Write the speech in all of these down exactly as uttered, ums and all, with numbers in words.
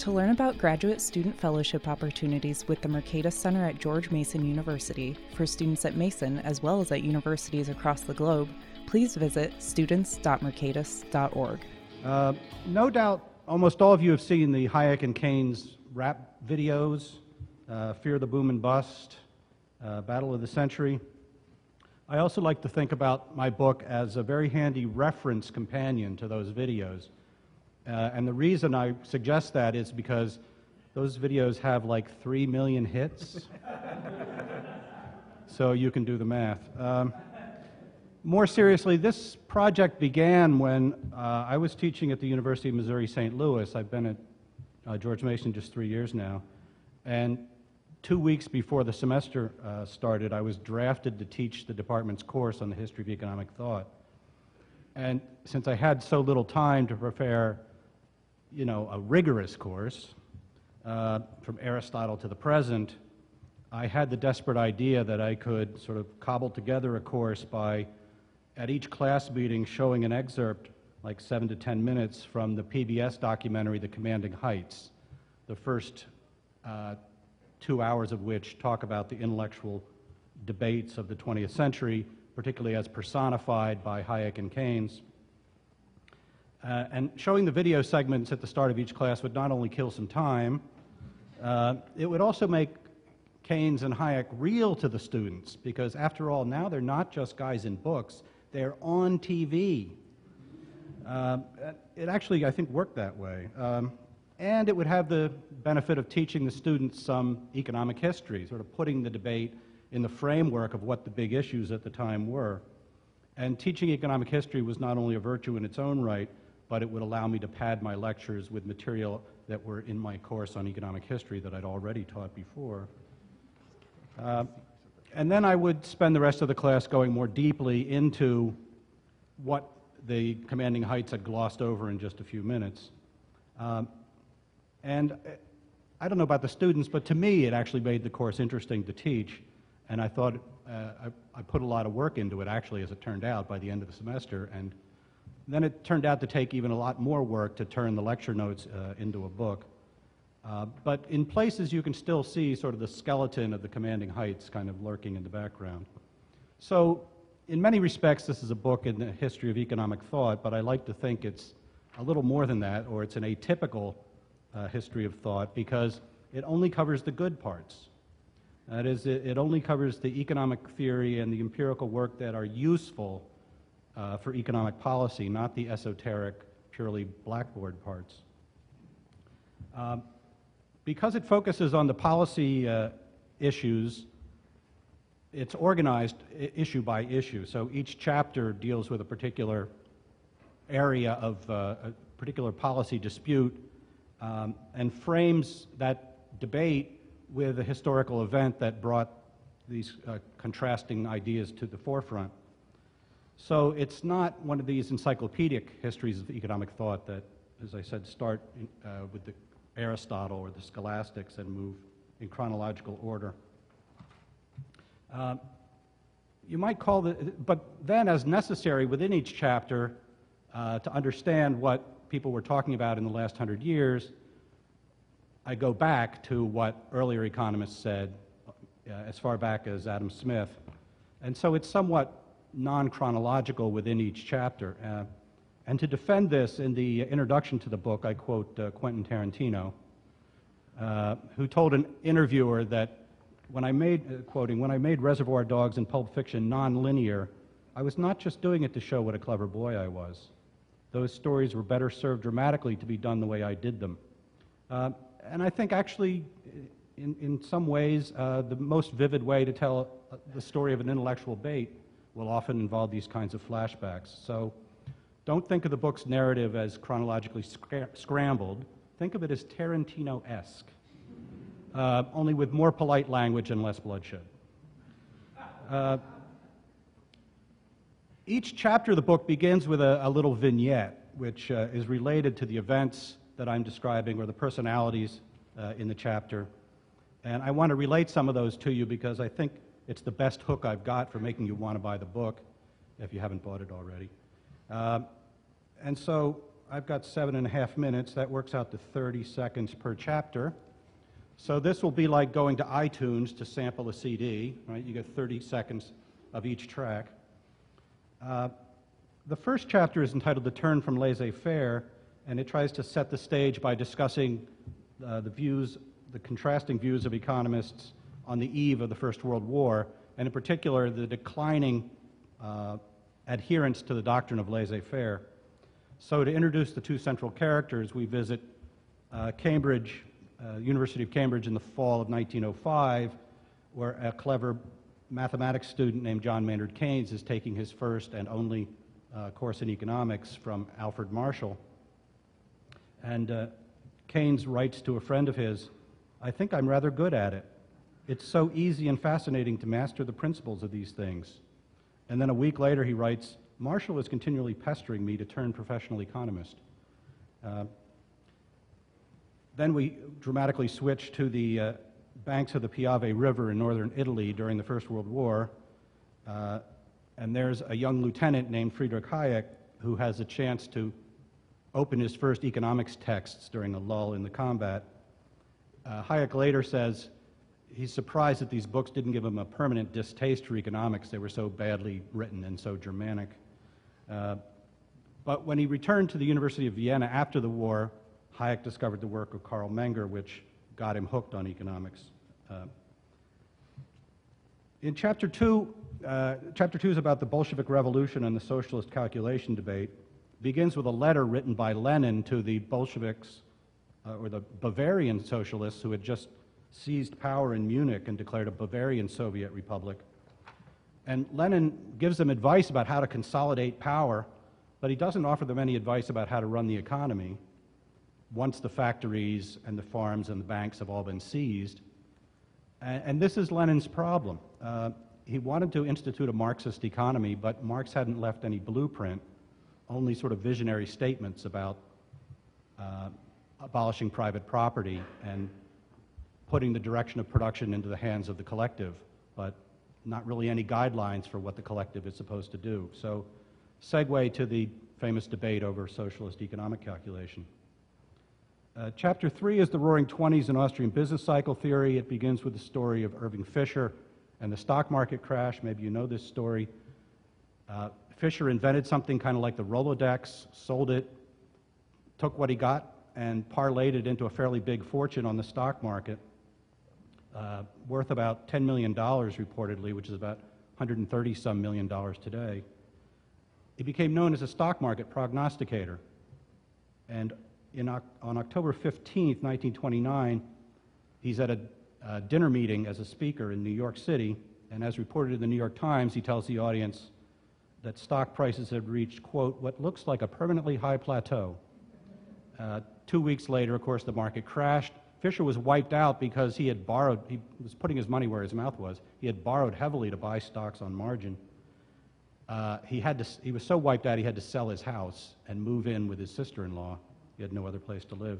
To learn about graduate student fellowship opportunities with the Mercatus Center at George Mason University for students at Mason as well as at universities across the globe, please visit students dot mercatus dot org. Uh, no doubt almost all of you have seen the Hayek and Keynes rap videos, uh, Fear the Boom and Bust, uh, Battle of the Century. I also like to think about my book as a very handy reference companion to those videos. Uh, and the reason I suggest that is because those videos have like three million hits. So you can do the math. Um, more seriously, this project began when uh, I was teaching at the University of Missouri Saint Louis. I've been at uh, George Mason just three years now. And two weeks before the semester uh, started, I was drafted to teach the department's course on the history of economic thought. And since I had so little time to prepare you know, a rigorous course, uh, from Aristotle to the present, I had the desperate idea that I could sort of cobble together a course by, at each class meeting, showing an excerpt, like seven to ten minutes, from the P B S documentary, The Commanding Heights, the first uh, two hours of which talk about the intellectual debates of the twentieth century, particularly as personified by Hayek and Keynes. Uh, and showing the video segments at the start of each class would not only kill some time, uh, it would also make Keynes and Hayek real to the students, because after all, now they're not just guys in books, they're on T V. Uh, it actually, I think, worked that way. Um, and it would have the benefit of teaching the students some economic history, sort of putting the debate in the framework of what the big issues at the time were. And teaching economic history was not only a virtue in its own right, but it would allow me to pad my lectures with material that were in my course on economic history that I'd already taught before. Uh, and then I would spend the rest of the class going more deeply into what the Commanding Heights had glossed over in just a few minutes. Um, and I don't know about the students, but to me it actually made the course interesting to teach, and I thought uh, I, I put a lot of work into it, actually, as it turned out, by the end of the semester. And then it turned out to take even a lot more work to turn the lecture notes uh, into a book. Uh, but in places you can still see sort of the skeleton of the Commanding Heights kind of lurking in the background. So in many respects, this is a book in the history of economic thought, but I like to think it's a little more than that, or it's an atypical uh, history of thought, because it only covers the good parts. That is, it, it only covers the economic theory and the empirical work that are useful uh, for economic policy, not the esoteric, purely blackboard parts. Um, because it focuses on the policy uh, issues, it's organized issue by issue. So each chapter deals with a particular area of uh, a particular policy dispute um, and frames that debate with a historical event that brought these uh, contrasting ideas to the forefront. So it's not one of these encyclopedic histories of economic thought that, as I said, start in, uh, with the Aristotle or the scholastics and move in chronological order. Uh, you might call the, but then as necessary within each chapter uh, to understand what people were talking about in the last hundred years, I go back to what earlier economists said uh, as far back as Adam Smith. And so it's somewhat non-chronological within each chapter. Uh, and to defend this, in the introduction to the book, I quote uh, Quentin Tarantino, uh, who told an interviewer that when I made, uh, quoting, when I made Reservoir Dogs and Pulp Fiction non-linear, I was not just doing it to show what a clever boy I was. Those stories were better served dramatically to be done the way I did them. Uh, And I think actually, in, in some ways, uh, the most vivid way to tell the story of an intellectual debate will often involve these kinds of flashbacks. So don't think of the book's narrative as chronologically scra- scrambled. Think of it as Tarantino-esque, uh, only with more polite language and less bloodshed. Uh, Each chapter of the book begins with a, a little vignette, which uh, is related to the events that I'm describing or the personalities uh, in the chapter. And I want to relate some of those to you because I think it's the best hook I've got for making you want to buy the book, if you haven't bought it already. Um, and so I've got seven and a half minutes. That works out to thirty seconds per chapter. So this will be like going to iTunes to sample a C D, right? You get thirty seconds of each track. Uh, the first chapter is entitled The Turn from Laissez-Faire, and it tries to set the stage by discussing uh, the views, the contrasting views of economists on the eve of the First World War, and in particular, the declining uh, adherence to the doctrine of laissez-faire. So to introduce the two central characters, we visit uh, Cambridge, Uh, University of Cambridge in the fall of nineteen oh five, where a clever mathematics student named John Maynard Keynes is taking his first and only uh, course in economics from Alfred Marshall. And uh, Keynes writes to a friend of his, "I think I'm rather good at it. It's so easy and fascinating to master the principles of these things." And then a week later he writes, "Marshall is continually pestering me to turn professional economist." Uh, Then we dramatically switch to the uh, banks of the Piave River in northern Italy during the First World War, uh, and there's a young lieutenant named Friedrich Hayek who has a chance to open his first economics texts during a lull in the combat. Uh, Hayek later says he's surprised that these books didn't give him a permanent distaste for economics. They were so badly written and so Germanic. Uh, but when he returned to the University of Vienna after the war, Hayek discovered the work of Karl Menger, which got him hooked on economics. Uh, in chapter two, uh, chapter two is about the Bolshevik Revolution and the socialist calculation debate. It begins with a letter written by Lenin to the Bolsheviks, uh, or the Bavarian socialists who had just seized power in Munich and declared a Bavarian Soviet Republic. And Lenin gives them advice about how to consolidate power, but he doesn't offer them any advice about how to run the economy. Once the factories and the farms and the banks have all been seized. And, and this is Lenin's problem. Uh, he wanted to institute a Marxist economy, but Marx hadn't left any blueprint, only sort of visionary statements about uh, abolishing private property and putting the direction of production into the hands of the collective, but not really any guidelines for what the collective is supposed to do. So, segue to the famous debate over socialist economic calculation. Uh, chapter three is the Roaring Twenties in Austrian Business Cycle Theory. It begins with the story of Irving Fisher and the stock market crash. Maybe you know this story. Uh, Fisher invented something kind of like the Rolodex, sold it, took what he got, and parlayed it into a fairly big fortune on the stock market, uh, worth about ten million dollars reportedly, which is about one hundred thirty some million dollars today. He became known as a stock market prognosticator. And In, on October fifteenth, nineteen twenty-nine, he's at a, a dinner meeting as a speaker in New York City, and as reported in the New York Times, he tells the audience that stock prices had reached, quote, what looks like a permanently high plateau. Uh, two weeks later, of course, the market crashed. Fisher was wiped out because he had borrowed, he was putting his money where his mouth was, he had borrowed heavily to buy stocks on margin. Uh, he, had to, he was so wiped out he had to sell his house and move in with his sister-in-law. He had no other place to live.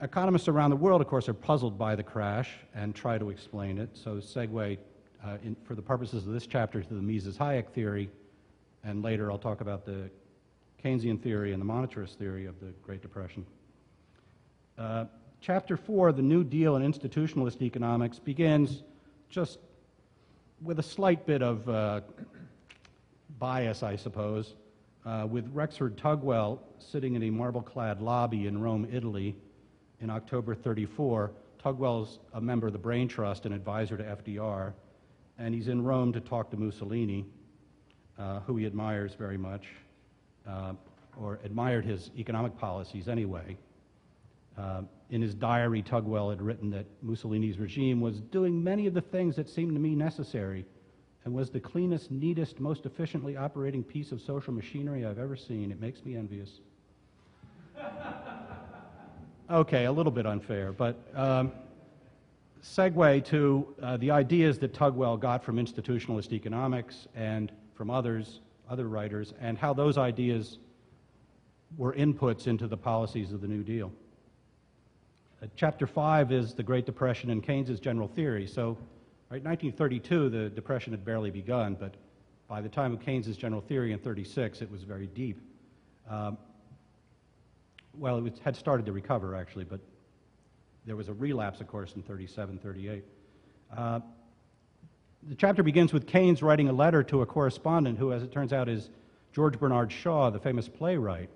Economists around the world, of course, are puzzled by the crash and try to explain it. So segue, uh, in, for the purposes of this chapter, to the Mises Hayek theory, and later I'll talk about the Keynesian theory and the monetarist theory of the Great Depression. Uh, chapter four, the New Deal and Institutionalist Economics, begins just with a slight bit of uh, bias, I suppose. Uh, with Rexford Tugwell sitting in a marble-clad lobby in Rome, Italy, in October thirty-four. Tugwell's a member of the Brain Trust and advisor to F D R, and he's in Rome to talk to Mussolini, uh, who he admires very much, uh, or admired his economic policies anyway. Uh, in his diary, Tugwell had written that Mussolini's regime was doing many of the things that seemed to me necessary, and was the cleanest, neatest, most efficiently operating piece of social machinery I've ever seen. It makes me envious. Okay, a little bit unfair, but um, segue to uh, the ideas that Tugwell got from institutionalist economics and from others, other writers, and how those ideas were inputs into the policies of the New Deal. Uh, chapter five is the Great Depression and Keynes's general theory. So, right, nineteen thirty-two, the Depression had barely begun, but by the time of Keynes's general theory in thirty-six, it was very deep. Um, well, it was, had started to recover, actually, but there was a relapse, of course, in thirty-seven, thirty-eight. Uh, the chapter begins with Keynes writing a letter to a correspondent who, as it turns out, is George Bernard Shaw, the famous playwright.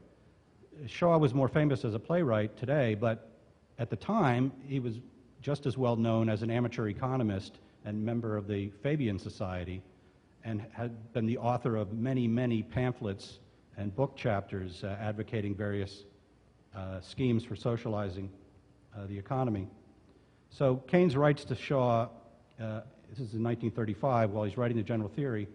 Shaw was more famous as a playwright today, but at the time, he was just as well known as an amateur economist and member of the Fabian Society, and had been the author of many, many pamphlets and book chapters uh, advocating various uh, schemes for socializing uh, the economy. So Keynes writes to Shaw, uh, this is in nineteen thirty-five, while he's writing the general theory,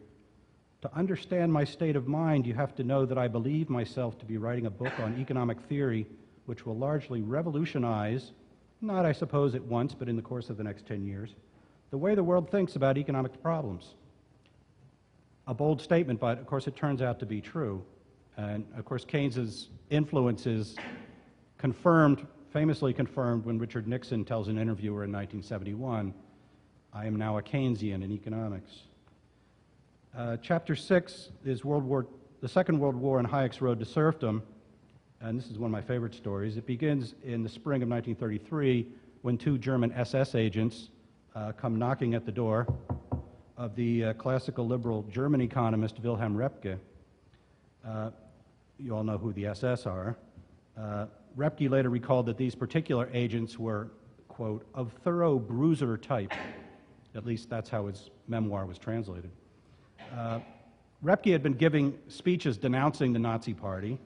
"To understand my state of mind, you have to know that I believe myself to be writing a book on economic theory which will largely revolutionize, not I suppose at once, but in the course of the next ten years, the way the world thinks about economic problems." A bold statement, but of course it turns out to be true. And of course Keynes's influence is confirmed, famously confirmed, when Richard Nixon tells an interviewer in nineteen seventy-one, "I am now a Keynesian in economics." Uh, chapter six is World War, the Second World War and Hayek's Road to Serfdom, and this is one of my favorite stories. It begins in the spring of nineteen thirty-three when two German S S agents uh, come knocking at the door of the uh, classical liberal German economist Wilhelm Röpke. Uh, you all know who the S S are. Uh, Röpke later recalled that these particular agents were, quote, "of thorough bruiser type." At least that's how his memoir was translated. Uh, Röpke had been giving speeches denouncing the Nazi Party.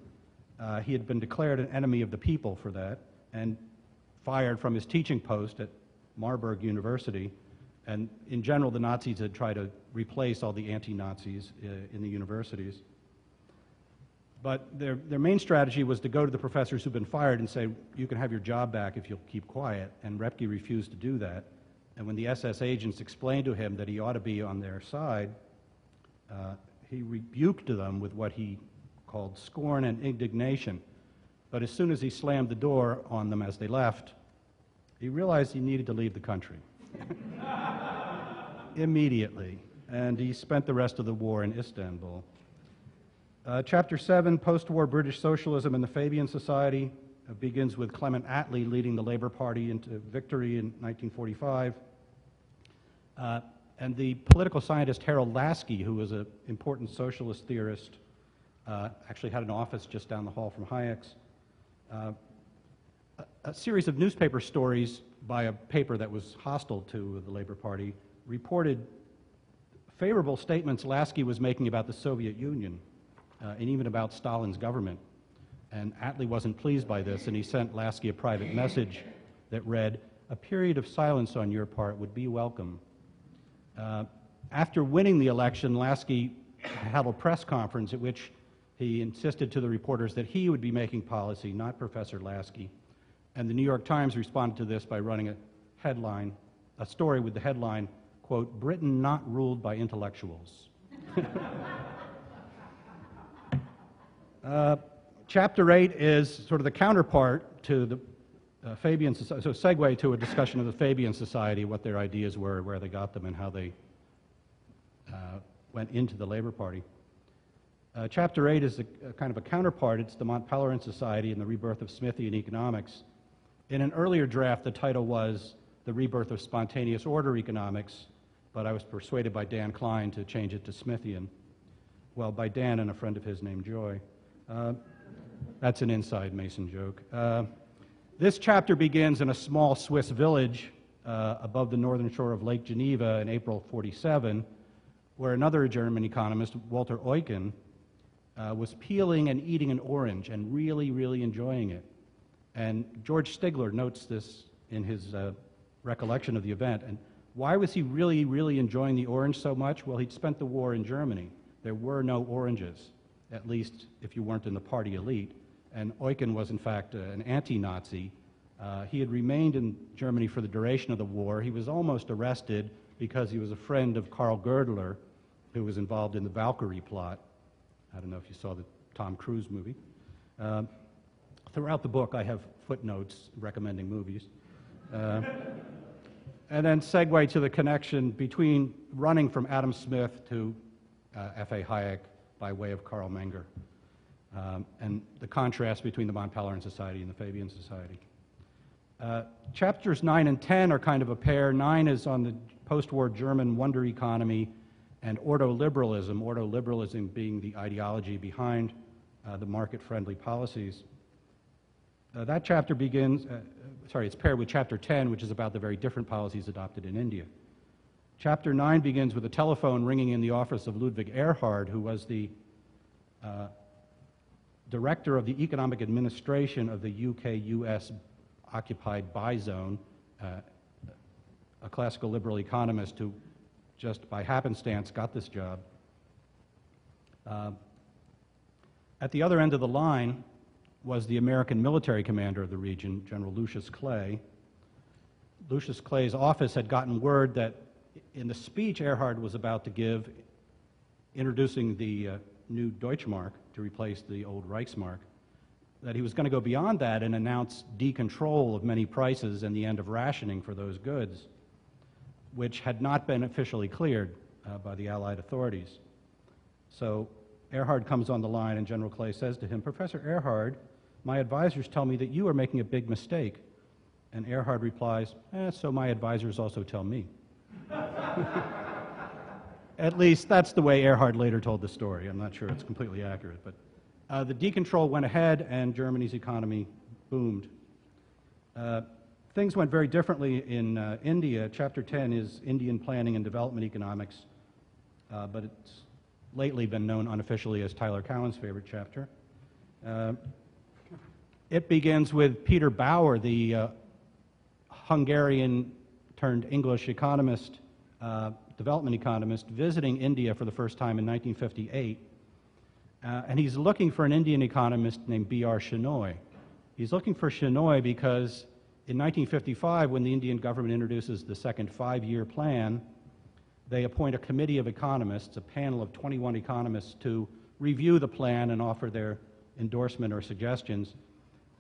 Uh, he had been declared an enemy of the people for that and fired from his teaching post at Marburg University. And in general, the Nazis had tried to replace all the anti-Nazis uh, in the universities. But their, their main strategy was to go to the professors who'd been fired and say, "You can have your job back if you'll keep quiet." And Röpke refused to do that. And when the S S agents explained to him that he ought to be on their side, uh, he rebuked them with what he called scorn and indignation. But as soon as he slammed the door on them as they left, he realized he needed to leave the country. Immediately, and he spent the rest of the war in Istanbul. Uh, chapter seven, Post-War British Socialism and the Fabian Society, uh, begins with Clement Attlee leading the Labour Party into victory in nineteen forty-five. Uh, and the political scientist Harold Lasky, who was an important socialist theorist, uh, actually had an office just down the hall from Hayek's. Uh, a, a series of newspaper stories by a paper that was hostile to the Labour Party reported favorable statements Lasky was making about the Soviet Union uh, and even about Stalin's government. And Attlee wasn't pleased by this, and he sent Lasky a private message that read, "A period of silence on your part would be welcome." Uh, after winning the election, Lasky held a press conference at which he insisted to the reporters that he would be making policy, not Professor Lasky. And the New York Times responded to this by running a headline, a story with the headline, quote, "Britain not ruled by intellectuals." uh, chapter eight is sort of the counterpart to the uh, Fabian Society, so segue to a discussion of the Fabian Society, what their ideas were, where they got them, and how they uh, went into the Labour Party. Uh, chapter eight is a, a kind of a counterpart. It's the Mont Pelerin Society and the Rebirth of Smithian Economics. In an earlier draft, the title was The Rebirth of Spontaneous Order Economics, but I was persuaded by Dan Klein to change it to Smithian. Well, by Dan and a friend of his named Joy. Uh, that's an inside Mason joke. Uh, this chapter begins in a small Swiss village uh, above the northern shore of Lake Geneva in April forty-seven, where another German economist, Walter Eucken, uh, was peeling and eating an orange and really, really enjoying it. And George Stigler notes this in his uh, recollection of the event. And why was he really, really enjoying the orange so much? Well, he'd spent the war in Germany. There were no oranges, at least if you weren't in the party elite. And Eucken was, in fact, uh, an anti-Nazi. Uh, he had remained in Germany for the duration of the war. He was almost arrested because he was a friend of Karl Goerdeler, who was involved in the Valkyrie plot. I don't know if you saw the Tom Cruise movie. Um, throughout the book, I have footnotes recommending movies. Uh, and then segue to the connection between running from Adam Smith to uh, F A Hayek by way of Karl Menger, um, and the contrast between the Mont Pelerin Society and the Fabian Society. Uh, chapters nine and ten are kind of a pair. nine is on the post-war German wonder economy and ordoliberalism, ordoliberalism being the ideology behind uh, the market-friendly policies. Uh, that chapter begins, uh, sorry, it's paired with chapter ten, which is about the very different policies adopted in India. Chapter nine begins with a telephone ringing in the office of Ludwig Erhard, who was the uh, director of the economic administration of the U K U S occupied buy zone, uh, a classical liberal economist who just by happenstance got this job. Uh, at the other end of the line was the American military commander of the region, General Lucius Clay. Lucius Clay's office had gotten word that in the speech Erhard was about to give, introducing the uh, new Deutschmark to replace the old Reichsmark, that he was going to go beyond that and announce decontrol of many prices and the end of rationing for those goods, which had not been officially cleared uh, by the Allied authorities. So Erhard comes on the line, and General Clay says to him, "Professor Erhard, my advisors tell me that you are making a big mistake." And Erhard replies, eh, "So my advisors also tell me." At least that's the way Erhard later told the story. I'm not sure it's completely accurate, but Uh, the decontrol went ahead, and Germany's economy boomed. Uh, things went very differently in uh, India. Chapter ten is Indian planning and development economics, uh, but it's lately been known unofficially as Tyler Cowen's favorite chapter. Uh, it begins with Peter Bauer, the uh, Hungarian-turned-English economist, uh, development economist, visiting India for the first time in nineteen fifty-eight. Uh, and he's looking for an Indian economist named B R Shenoy. He's looking for Shenoy because in nineteen fifty-five, when the Indian government introduces the second five-year plan, they appoint a committee of economists, a panel of twenty-one economists, to review the plan and offer their endorsement or suggestions.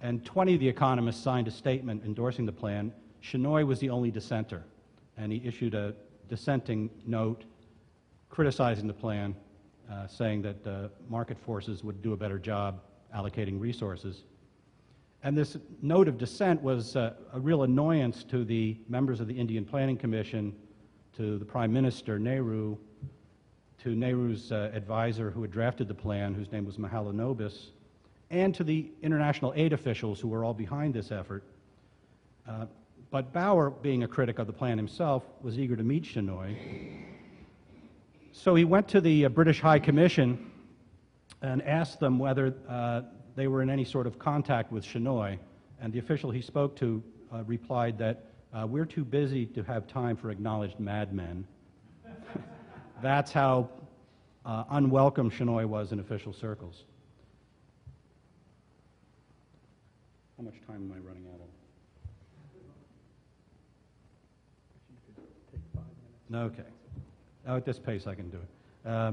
And twenty of the economists signed a statement endorsing the plan. Shenoy was the only dissenter, and he issued a dissenting note criticizing the plan, Uh, saying that uh, market forces would do a better job allocating resources. And this note of dissent was uh, a real annoyance to the members of the Indian Planning Commission, to the Prime Minister, Nehru, to Nehru's uh, advisor who had drafted the plan, whose name was Mahalanobis, and to the international aid officials who were all behind this effort. Uh, but Bauer, being a critic of the plan himself, was eager to meet Shenoy. So he went to the uh, British High Commission and asked them whether uh, they were in any sort of contact with Shenoy, and the official he spoke to uh, replied that uh, we're too busy to have time for acknowledged madmen. That's how uh, unwelcome Shenoy was in official circles. How much time am I running out of? Okay. Oh, at this pace, I can do it. Uh,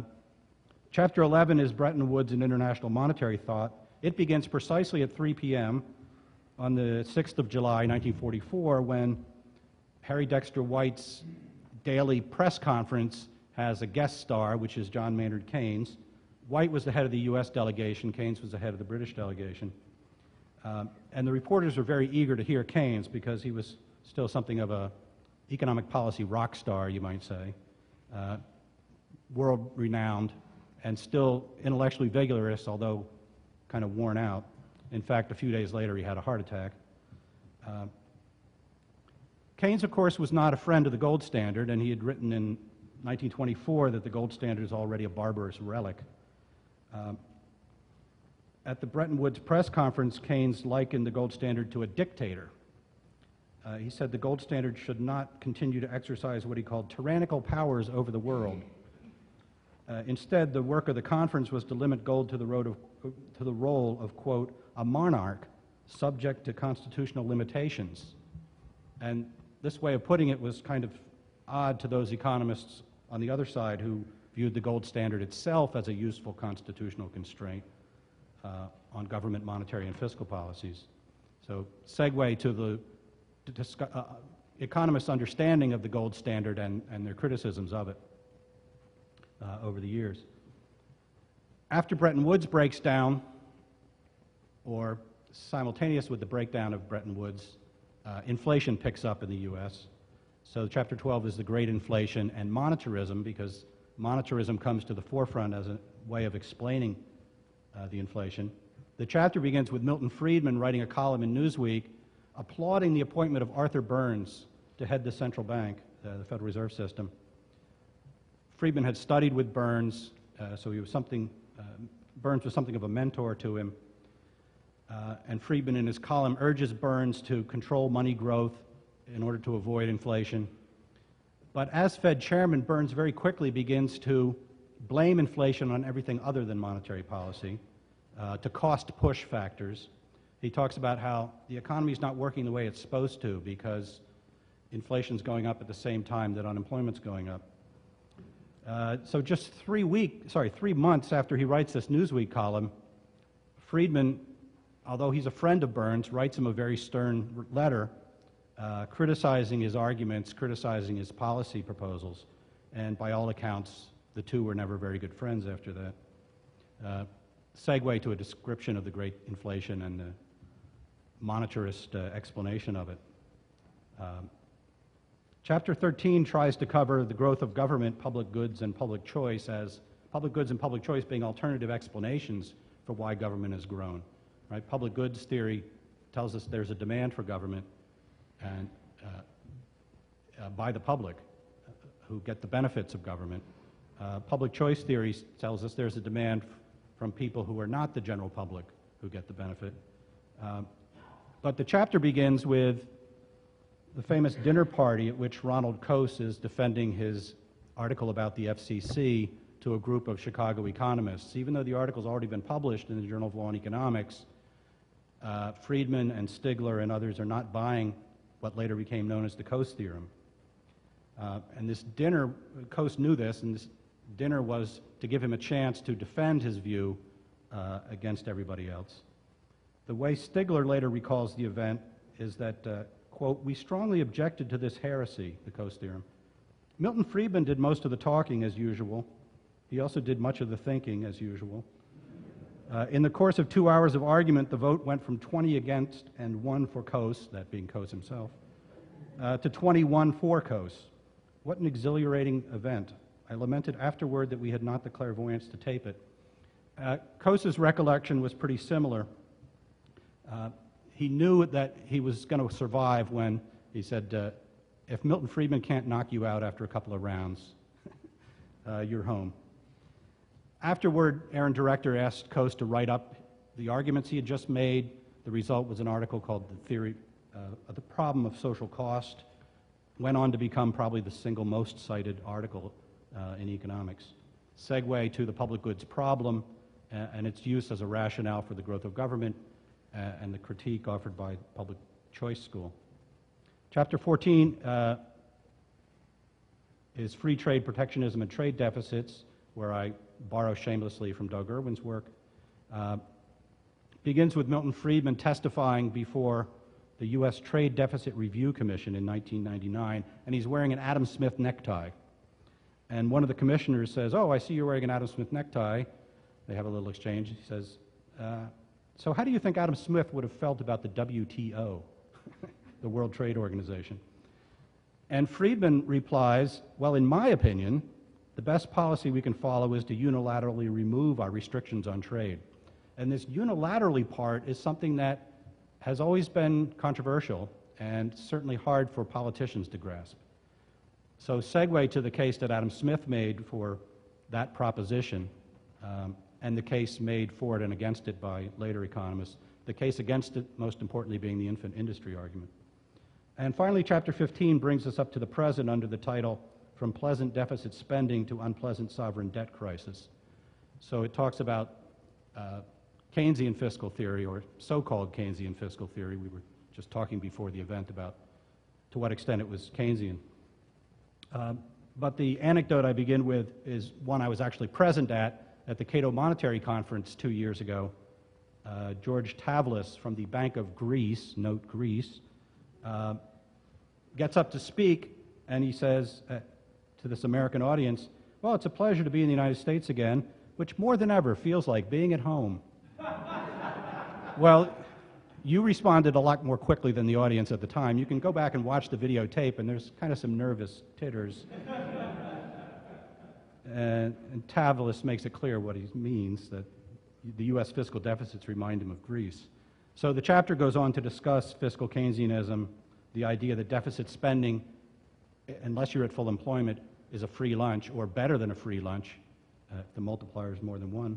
chapter eleven is Bretton Woods and International Monetary Thought. It begins precisely at three p m on the sixth of July, nineteen forty-four, when Harry Dexter White's daily press conference has a guest star, which is John Maynard Keynes. White was the head of the U S delegation. Keynes was the head of the British delegation. Um, and the reporters were very eager to hear Keynes because he was still something of an economic policy rock star, you might say. Uh, world-renowned and still intellectually vigorous, although kind of worn out. In fact, a few days later, he had a heart attack. Uh, Keynes, of course, was not a friend of the gold standard, and he had written in nineteen twenty-four that the gold standard is already a barbarous relic. Uh, at the Bretton Woods press conference, Keynes likened the gold standard to a dictator. Uh, he said the gold standard should not continue to exercise what he called tyrannical powers over the world. Uh, instead, the work of the conference was to limit gold to the, road of, to the role of, quote, a monarch subject to constitutional limitations. And this way of putting it was kind of odd to those economists on the other side who viewed the gold standard itself as a useful constitutional constraint uh, on government monetary and fiscal policies. So segue to the to discuss, uh, economists' understanding of the gold standard and, and their criticisms of it uh, over the years. After Bretton Woods breaks down, or simultaneous with the breakdown of Bretton Woods, uh, inflation picks up in the U S. So chapter twelve is the Great Inflation and monetarism, because monetarism comes to the forefront as a way of explaining uh, the inflation. The chapter begins with Milton Friedman writing a column in Newsweek applauding the appointment of Arthur Burns to head the central bank, uh, the Federal Reserve System. Friedman had studied with Burns, uh, so he was something, uh, Burns was something of a mentor to him. Uh, and Friedman in his column urges Burns to control money growth in order to avoid inflation. But as Fed chairman, Burns very quickly begins to blame inflation on everything other than monetary policy, uh, to cost push factors. He talks about how the economy is not working the way it's supposed to because inflation's going up at the same time that unemployment's going up. Uh, so just three weeks, sorry, three months after he writes this Newsweek column, Friedman, although he's a friend of Burns, writes him a very stern letter uh, criticizing his arguments, criticizing his policy proposals, and by all accounts, the two were never very good friends after that. Uh, segue to a description of the Great Inflation and the monetarist uh, explanation of it. Um, chapter thirteen tries to cover the growth of government, public goods, and public choice as public goods and public choice being alternative explanations for why government has grown. Right? Public goods theory tells us there's a demand for government and uh, uh, by the public uh, who get the benefits of government. Uh, public choice theory tells us there's a demand from people who are not the general public who get the benefit. Um, but the chapter begins with the famous dinner party at which Ronald Coase is defending his article about the F C C to a group of Chicago economists. Even though the article's already been published in the Journal of Law and Economics, uh, Friedman and Stigler and others are not buying what later became known as the Coase theorem. Uh, and this dinner, Coase knew this, and this dinner was to give him a chance to defend his view uh, against everybody else. The way Stigler later recalls the event is that, uh, quote, "We strongly objected to this heresy, the Coase theorem. Milton Friedman did most of the talking as usual. He also did much of the thinking as usual. Uh, in the course of two hours of argument, the vote went from twenty against and one for Coase," that being Coase himself, uh, "to twenty-one for Coase. What an exhilarating event. I lamented afterward that we had not the clairvoyance to tape it." Uh, Coase's recollection was pretty similar. Uh, he knew that he was going to survive when he said, uh, if Milton Friedman can't knock you out after a couple of rounds, uh, you're home. Afterward, Aaron Director asked Coase to write up the arguments he had just made. The result was an article called The Theory uh, of the Problem of Social Cost. Went on to become probably the single most cited article uh, in economics. Segue to the public goods problem uh, and its use as a rationale for the growth of government uh, and the critique offered by public choice school. Chapter fourteen uh, is free trade, protectionism, and trade deficits, where I borrow shamelessly from Doug Irwin's work, uh, begins with Milton Friedman testifying before the U S Trade Deficit Review Commission in nineteen ninety-nine, and he's wearing an Adam Smith necktie. And one of the commissioners says, "Oh, I see you're wearing an Adam Smith necktie." They have a little exchange. He says, uh, "So how do you think Adam Smith would have felt about the W T O, the World Trade Organization?" And Friedman replies, "Well, in my opinion, the best policy we can follow is to unilaterally remove our restrictions on trade." And this unilaterally part is something that has always been controversial and certainly hard for politicians to grasp. So segue to the case that Adam Smith made for that proposition um, and the case made for it and against it by later economists, the case against it most importantly being the infant industry argument. And finally, chapter fifteen brings us up to the present under the title From Pleasant Deficit Spending to Unpleasant Sovereign Debt Crisis. So it talks about uh, Keynesian fiscal theory, or so-called Keynesian fiscal theory. We were just talking before the event about to what extent it was Keynesian. Um, But the anecdote I begin with is one I was actually present at, at the Cato Monetary Conference two years ago. Uh, George Tavlis from the Bank of Greece, note Greece, uh, gets up to speak, and he says uh, to this American audience, well, it's a pleasure to be in the United States again, which more than ever feels like being at home. Well, you responded a lot more quickly than the audience at the time. You can go back and watch the videotape, and there's kind of some nervous titters. and, and Tavlis makes it clear what he means, that the U S fiscal deficits remind him of Greece. So the chapter goes on to discuss fiscal Keynesianism, the idea that deficit spending, unless you're at full employment, is a free lunch, or better than a free lunch, uh, if the multiplier is more than one.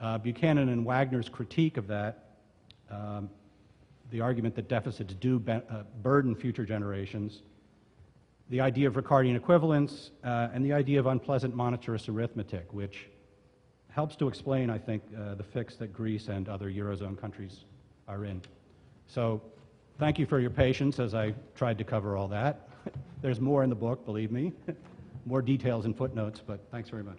Uh, Buchanan and Wagner's critique of that, um, the argument that deficits do be, uh, burden future generations, the idea of Ricardian equivalence, uh, and the idea of unpleasant monetarist arithmetic, which helps to explain, I think, uh, the fix that Greece and other Eurozone countries are in. So thank you for your patience as I tried to cover all that. There's more in the book, believe me. More details and footnotes, but thanks very much.